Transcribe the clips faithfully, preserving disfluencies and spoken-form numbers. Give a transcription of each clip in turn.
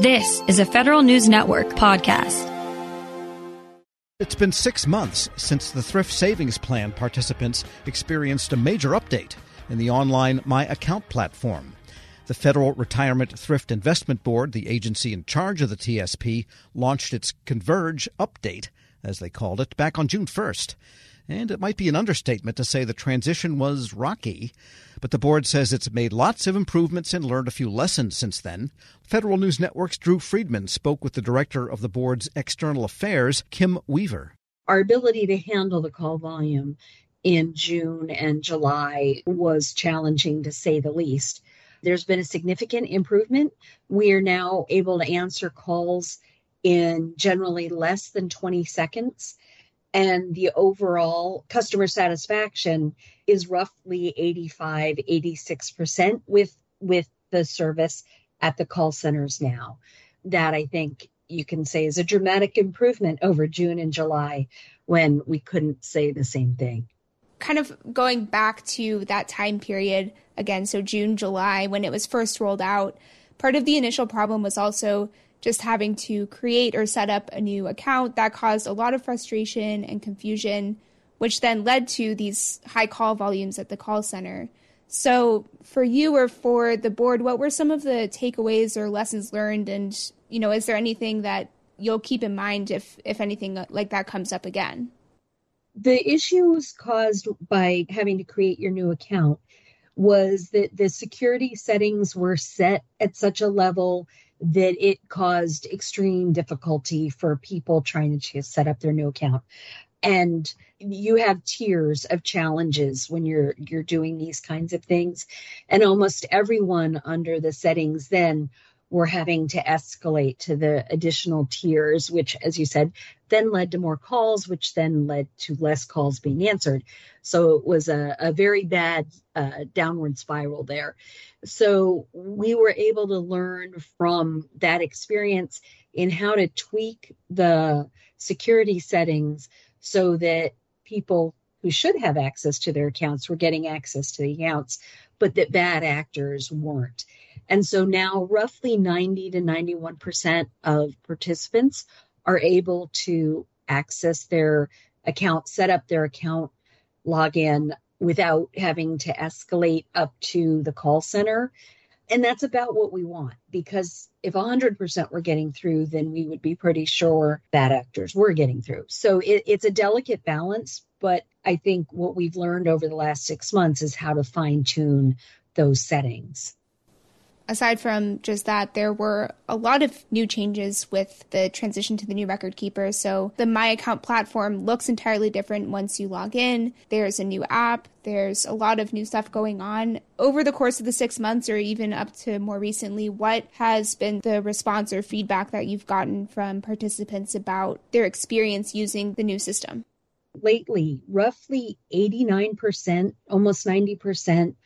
This is a Federal News Network podcast. It's been six months since the Thrift Savings Plan participants experienced a major update in the online My Account platform. The Federal Retirement Thrift Investment Board, the agency in charge of the T S P, launched its Converge update, as they called it, back on June first. And it might be an understatement to say the transition was rocky, but the board says it's made lots of improvements and learned a few lessons since then. Federal News Network's Drew Friedman spoke with the director of the board's external affairs, Kim Weaver. Our ability to handle the call volume in June and July was challenging, to say the least. There's been a significant improvement. We are now able to answer calls in generally less than twenty seconds. And the overall customer satisfaction is roughly eighty-five, eighty-six percent with, with the service at the call centers now. That, I think, you can say is a dramatic improvement over June and July, when we couldn't say the same thing. Kind of going back to that time period again, so June, July, when it was first rolled out, part of the initial problem was also just having to create or set up a new account. That caused a lot of frustration and confusion, which then led to these high call volumes at the call center. So for you or for the board, what were some of the takeaways or lessons learned? And, you know, is there anything that you'll keep in mind if, if anything like that comes up again? The issues caused by having to create your new account was that the security settings were set at such a level that it caused extreme difficulty for people trying to set up their new account. And you have tiers of challenges when you're you're doing these kinds of things. And almost everyone under the settings then were having to escalate to the additional tiers, which, as you said, then led to more calls, which then led to less calls being answered. So it was a, a very bad uh, downward spiral there. So we were able to learn from that experience in how to tweak the security settings so that people who should have access to their accounts were getting access to the accounts, but that bad actors weren't. And so now roughly ninety to ninety-one percent of participants are able to access their account, set up their account, log in without having to escalate up to the call center. And that's about what we want, because if one hundred percent were getting through, then we would be pretty sure bad actors were getting through. So it, it's a delicate balance, but I think what we've learned over the last six months is how to fine tune those settings. Aside from just that, there were a lot of new changes with the transition to the new record keeper. So the My Account platform looks entirely different once you log in. There's a new app. There's a lot of new stuff going on. Over the course of the six months or even up to more recently, what has been the response or feedback that you've gotten from participants about their experience using the new system? Lately, roughly eighty-nine percent, almost ninety percent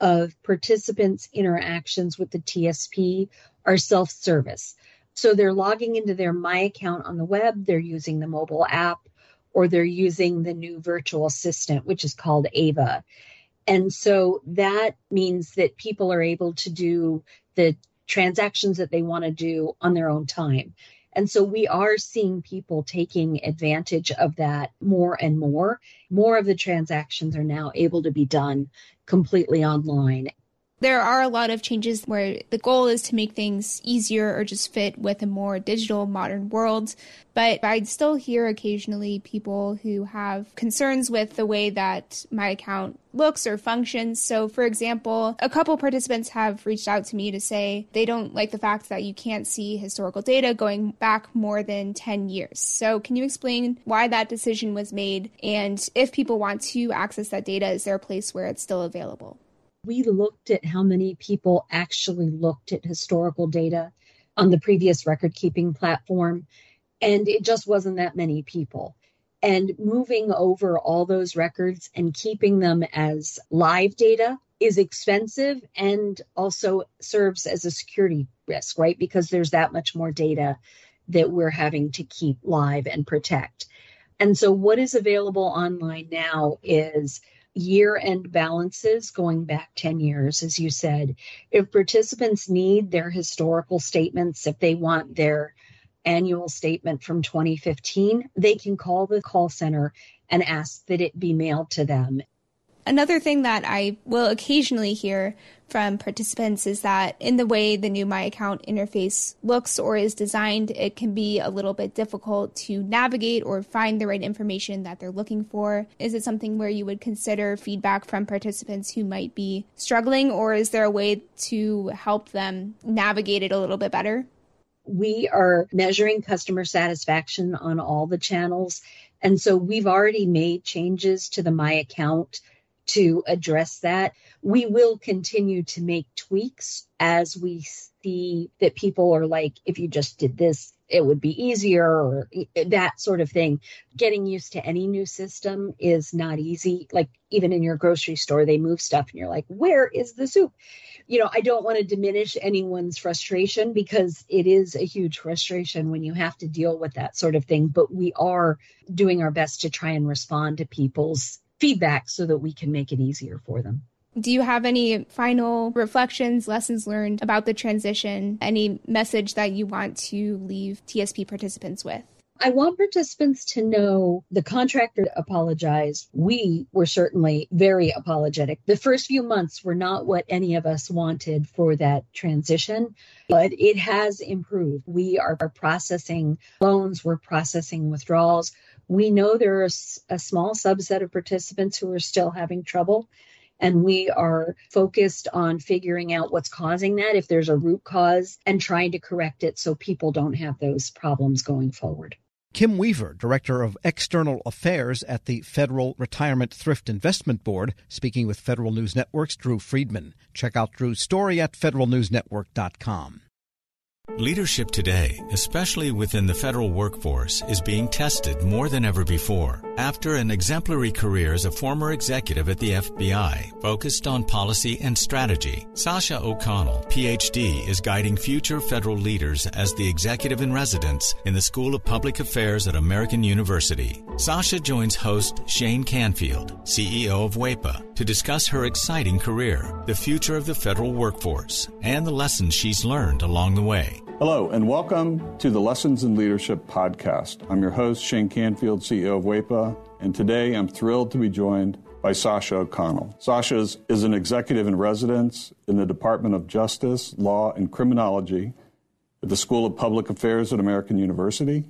of participants' interactions with the T S P are self-service. So they're logging into their My Account on the web, they're using the mobile app, or they're using the new virtual assistant, which is called Ava. And so that means that people are able to do the transactions that they want to do on their own time. And so we are seeing people taking advantage of that more and more. More of the transactions are now able to be done completely online. There are a lot of changes where the goal is to make things easier or just fit with a more digital modern world. But I still hear occasionally people who have concerns with the way that My Account looks or functions. So, for example, a couple participants have reached out to me to say they don't like the fact that you can't see historical data going back more than ten years. So can you explain why that decision was made? And if people want to access that data, is there a place where it's still available? We looked at how many people actually looked at historical data on the previous record-keeping platform, and it just wasn't that many people. And moving over all those records and keeping them as live data is expensive and also serves as a security risk, right? Because there's that much more data that we're having to keep live and protect. And so what is available online now is year-end balances going back ten years, as you said. If participants need their historical statements, if they want their annual statement from twenty fifteen, they can call the call center and ask that it be mailed to them. Another thing that I will occasionally hear from participants is that in the way the new My Account interface looks or is designed, it can be a little bit difficult to navigate or find the right information that they're looking for. Is it something where you would consider feedback from participants who might be struggling, or is there a way to help them navigate it a little bit better? We are measuring customer satisfaction on all the channels, and so we've already made changes to the My Account to address that. We will continue to make tweaks as we see that people are like, if you just did this, it would be easier, or that sort of thing. Getting used to any new system is not easy. Like even in your grocery store, they move stuff and you're like, where is the soup? You know, I don't want to diminish anyone's frustration because it is a huge frustration when you have to deal with that sort of thing. But we are doing our best to try and respond to people's feedback so that we can make it easier for them. Do you have any final reflections, lessons learned about the transition, any message that you want to leave T S P participants with? I want participants to know the contractor apologized. We were certainly very apologetic. The first few months were not what any of us wanted for that transition, but it has improved. We are processing loans, we're processing withdrawals. We know there is a small subset of participants who are still having trouble, and we are focused on figuring out what's causing that, if there's a root cause, and trying to correct it so people don't have those problems going forward. Kim Weaver, Director of External Affairs at the Federal Retirement Thrift Investment Board, speaking with Federal News Network's Drew Friedman. Check out Drew's story at federal news network dot com. Leadership today, especially within the federal workforce, is being tested more than ever before. After an exemplary career as a former executive at the F B I, focused on policy and strategy, Sasha O'Connell, P H D, is guiding future federal leaders as the executive in residence in the School of Public Affairs at American University. Sasha joins host Shane Canfield, C E O of WEPA, to discuss her exciting career, the future of the federal workforce, and the lessons she's learned along the way. Hello, and welcome to the Lessons in Leadership podcast. I'm your host, Shane Canfield, C E O of WEPA, and today I'm thrilled to be joined by Sasha O'Connell. Sasha is, is an executive in residence in the Department of Justice, Law, and Criminology at the School of Public Affairs at American University,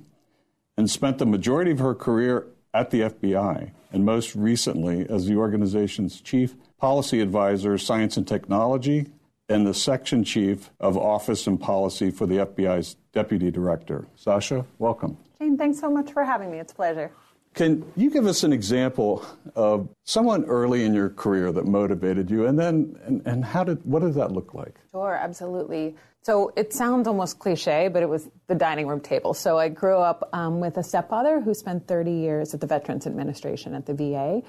and spent the majority of her career at the F B I, and most recently as the organization's chief policy advisor, science and technology, and the section chief of office and policy for the F B I's deputy director. Sasha, welcome. Jane, thanks so much for having me. It's a pleasure. Can you give us an example of someone early in your career that motivated you, and then and, and how did what did that look like? Sure, absolutely. So it sounds almost cliche, but it was the dining room table. So I grew up um, with a stepfather who spent thirty years at the Veterans Administration at the V A,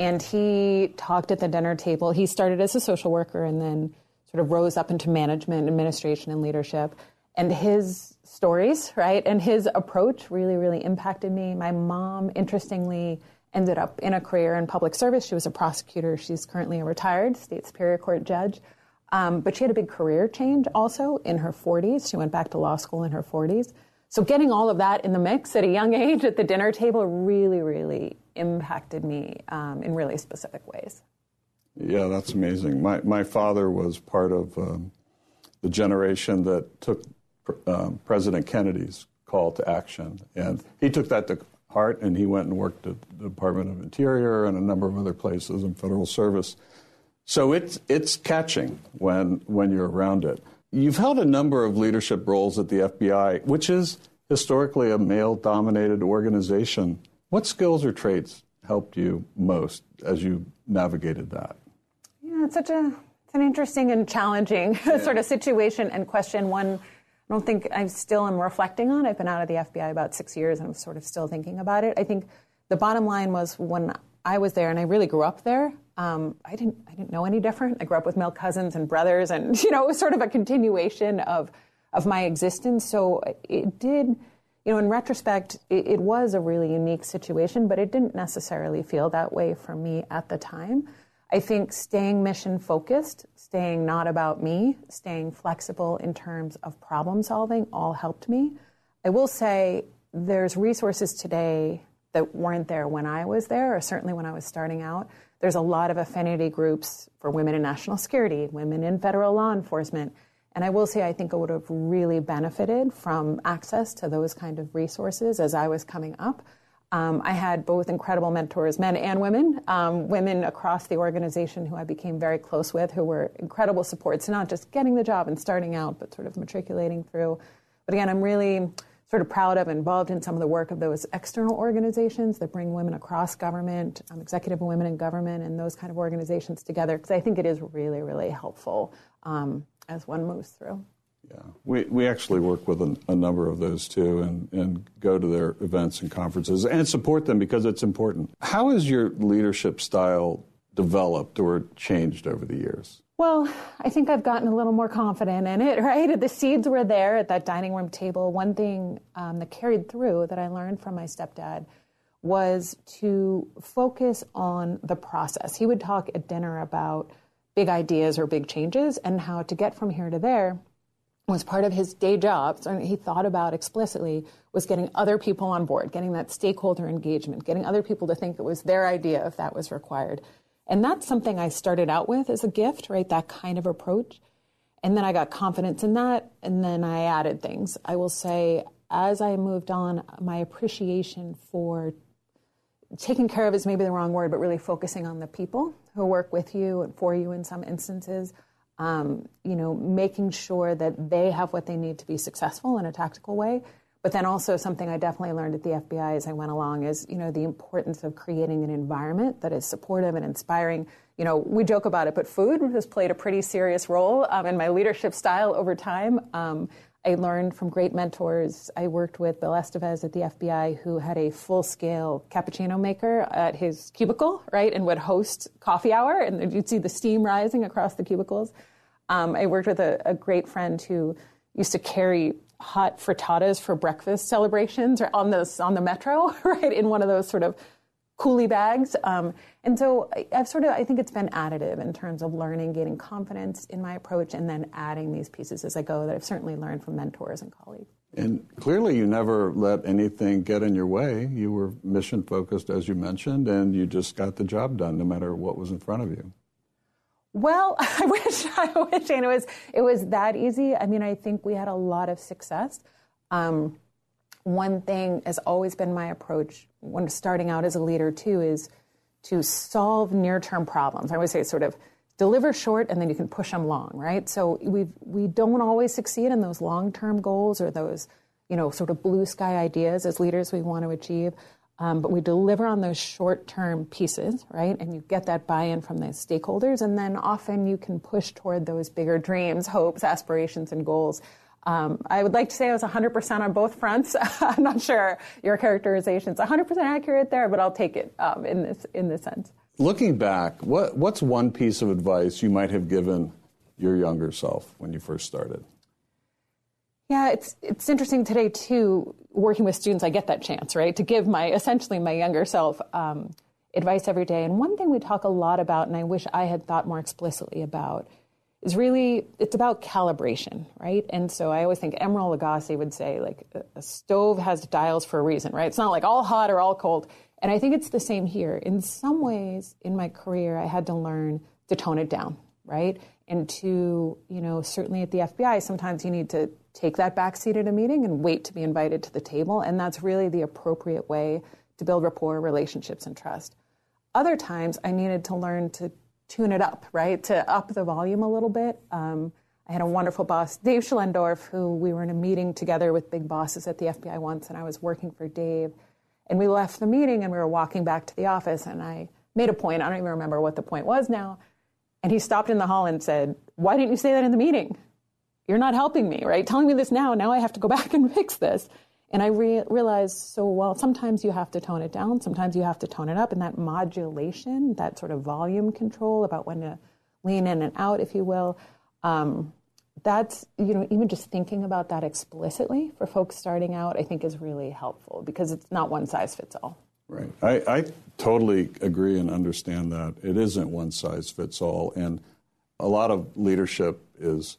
and he talked at the dinner table. He started as a social worker and then sort of rose up into management, administration, and leadership. And his stories, right, and his approach really, really impacted me. My mom, interestingly, ended up in a career in public service. She was a prosecutor. She's currently a retired state superior court judge. Um, but she had a big career change also in her forties. She went back to law school in her forties. So getting all of that in the mix at a young age at the dinner table really, really impacted me um, in really specific ways. Yeah, that's amazing. My my father was part of um, the generation that took pr- um, President Kennedy's call to action, and he took that to heart, and he went and worked at the Department of Interior and a number of other places in federal service. So it's it's catching when when you're around it. You've held a number of leadership roles at the F B I, which is historically a male-dominated organization. What skills or traits helped you most as you navigated that? Yeah, it's such a it's an interesting and challenging yeah. sort of situation and question. One, I don't think I still am reflecting on. I've been out of the F B I about six years, and I'm sort of still thinking about it. I think the bottom line was when I was there, and I really grew up there. Um, I didn't I didn't know any different. I grew up with male cousins and brothers, and you know, it was sort of a continuation of of my existence. So it did you know, in retrospect, it, it was a really unique situation, but it didn't necessarily feel that way for me at the time. I think staying mission-focused, staying not about me, staying flexible in terms of problem-solving all helped me. I will say there's resources today that weren't there when I was there, or certainly when I was starting out. There's a lot of affinity groups for women in national security, women in federal law enforcement. And I will say I think I would have really benefited from access to those kind of resources as I was coming up. Um, I had both incredible mentors, men and women, um, women across the organization who I became very close with, who were incredible supports, not just getting the job and starting out, but sort of matriculating through. But again, I'm really sort of proud of, involved in some of the work of those external organizations that bring women across government, um, executive women in government, and those kind of organizations together, because I think it is really, really helpful um, as one moves through. Yeah, we, we actually work with a, a number of those, too, and, and go to their events and conferences and support them because it's important. How has your leadership style developed or changed over the years? Well, I think I've gotten a little more confident in it, right? The seeds were there at that dining room table. One thing um, that carried through that I learned from my stepdad was to focus on the process. He would talk at dinner about big ideas or big changes and how to get from here to there was part of his day job. So he thought about explicitly was getting other people on board, getting that stakeholder engagement, getting other people to think it was their idea if that was required. And that's something I started out with as a gift, right? That kind of approach. And then I got confidence in that, and then I added things. I will say, as I moved on, my appreciation for taking care of is maybe the wrong word, but really focusing on the people who work with you and for you in some instances, um, you know, making sure that they have what they need to be successful in a tactical way. But then also something I definitely learned at the F B I as I went along is, you know, the importance of creating an environment that is supportive and inspiring. You know, we joke about it, but food has played a pretty serious role um, in my leadership style over time. Um, I learned from great mentors. I worked with Bill Estevez at the F B I, who had a full-scale cappuccino maker at his cubicle, right, and would host coffee hour, and you'd see the steam rising across the cubicles. Um, I worked with a, a great friend who used to carry hot frittatas for breakfast celebrations or on the, on the metro, right, in one of those sort of coolie bags. Um, and so I, I've sort of, I think it's been additive in terms of learning, gaining confidence in my approach, and then adding these pieces as I go that I've certainly learned from mentors and colleagues. And clearly you never let anything get in your way. You were mission-focused, as you mentioned, and you just got the job done no matter what was in front of you. Well, I wish, I wish, and it was, it was that easy. I mean, I think we had a lot of success. Um, one thing has always been my approach when starting out as a leader, too, is to solve near-term problems. I always say sort of deliver short, and then you can push them long, right? So we we don't always succeed in those long-term goals or those, you know, sort of blue-sky ideas as leaders we want to achieve. Um, but we deliver on those short-term pieces, right? And you get that buy-in from the stakeholders, and then often you can push toward those bigger dreams, hopes, aspirations, and goals. Um, I would like to say I was one hundred percent on both fronts. I'm not sure your characterization is one hundred percent accurate there, but I'll take it um, in this in this sense. Looking back, what what's one piece of advice you might have given your younger self when you first started? Yeah, it's it's interesting today, too, working with students, I get that chance, right, to give my, essentially my younger self um, advice every day. And one thing we talk a lot about, and I wish I had thought more explicitly about, is really, it's about calibration, right? And so I always think Emeril Lagasse would say, like, a stove has dials for a reason, right? It's not like all hot or all cold. And I think it's the same here. In some ways, in my career, I had to learn to tone it down, right? And to, you know, certainly at the F B I, sometimes you need to take that back seat at a meeting and wait to be invited to the table. And that's really the appropriate way to build rapport, relationships, and trust. Other times I needed to learn to tune it up, right? To up the volume a little bit. Um, I had a wonderful boss, Dave Schellendorf, who we were in a meeting together with big bosses at the F B I once, and I was working for Dave. And we left the meeting and we were walking back to the office, and I made a point. I don't even remember what the point was now. And he stopped in the hall and said, "Why didn't you say that in the meeting? You're not helping me, right? Telling me this now, now I have to go back and fix this." And I re- realized, so well, sometimes you have to tone it down, sometimes you have to tone it up, and that modulation, that sort of volume control about when to lean in and out, if you will, um, that's, you know, even just thinking about that explicitly for folks starting out, I think is really helpful because it's not one size fits all. Right. I, I totally agree and understand that. It isn't one size fits all. And a lot of leadership is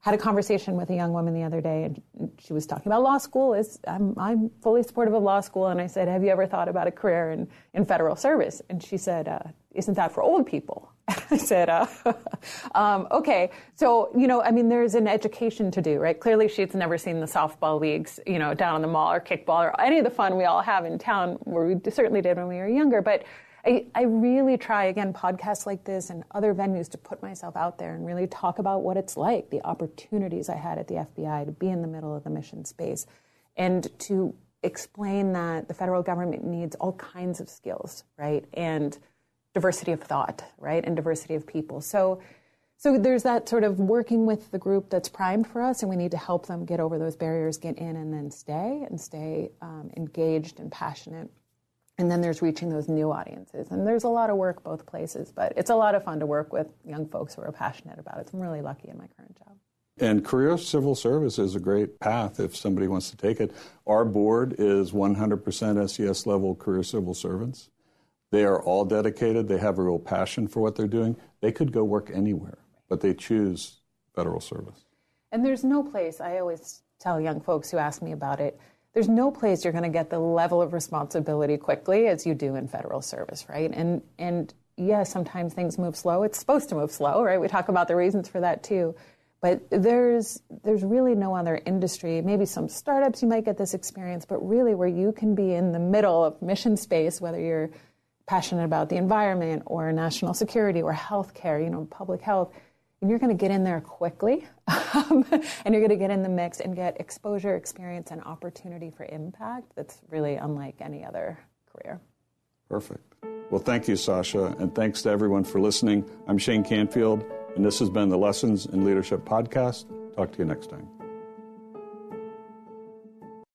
had a conversation with a young woman the other day, and she was talking about law school. Is I'm, I'm fully supportive of law school, and I said, have you ever thought about a career in, in federal service? And she said, uh, isn't that for old people? I said, uh, um, okay. So, you know, I mean, there's an education to do, right? Clearly she's never seen the softball leagues, you know, down on the mall or kickball or any of the fun we all have in town, where we certainly did when we were younger. But I, I really try, again, podcasts like this and other venues, to put myself out there and really talk about what it's like, the opportunities I had at the F B I to be in the middle of the mission space, and to explain that the federal government needs all kinds of skills, right? And diversity of thought, right? And diversity of people. So so there's that sort of working with the group that's primed for us, and we need to help them get over those barriers, get in and then stay, and stay um, engaged and passionate. And then there's reaching those new audiences. And there's a lot of work both places, but it's a lot of fun to work with young folks who are passionate about it. So I'm really lucky in my current job. And career civil service is a great path if somebody wants to take it. Our board is one hundred percent S E S level career civil servants. They are all dedicated. They have a real passion for what they're doing. They could go work anywhere, but they choose federal service. And there's no place, I always tell young folks who ask me about it, there's no place you're going to get the level of responsibility quickly as you do in federal service, right? And, and yeah, sometimes things move slow. It's supposed to move slow, right? We talk about the reasons for that too. But there's there's really no other industry. Maybe some startups you might get this experience, but really where you can be in the middle of mission space, whether you're passionate about the environment or national security or healthcare, you know, public health, and you're going to get in there quickly, um, and you're going to get in the mix and get exposure, experience, and opportunity for impact that's really unlike any other career. Perfect. Well, thank you, Sasha, and thanks to everyone for listening. I'm Shane Canfield, and this has been the Lessons in Leadership podcast. Talk to you next time.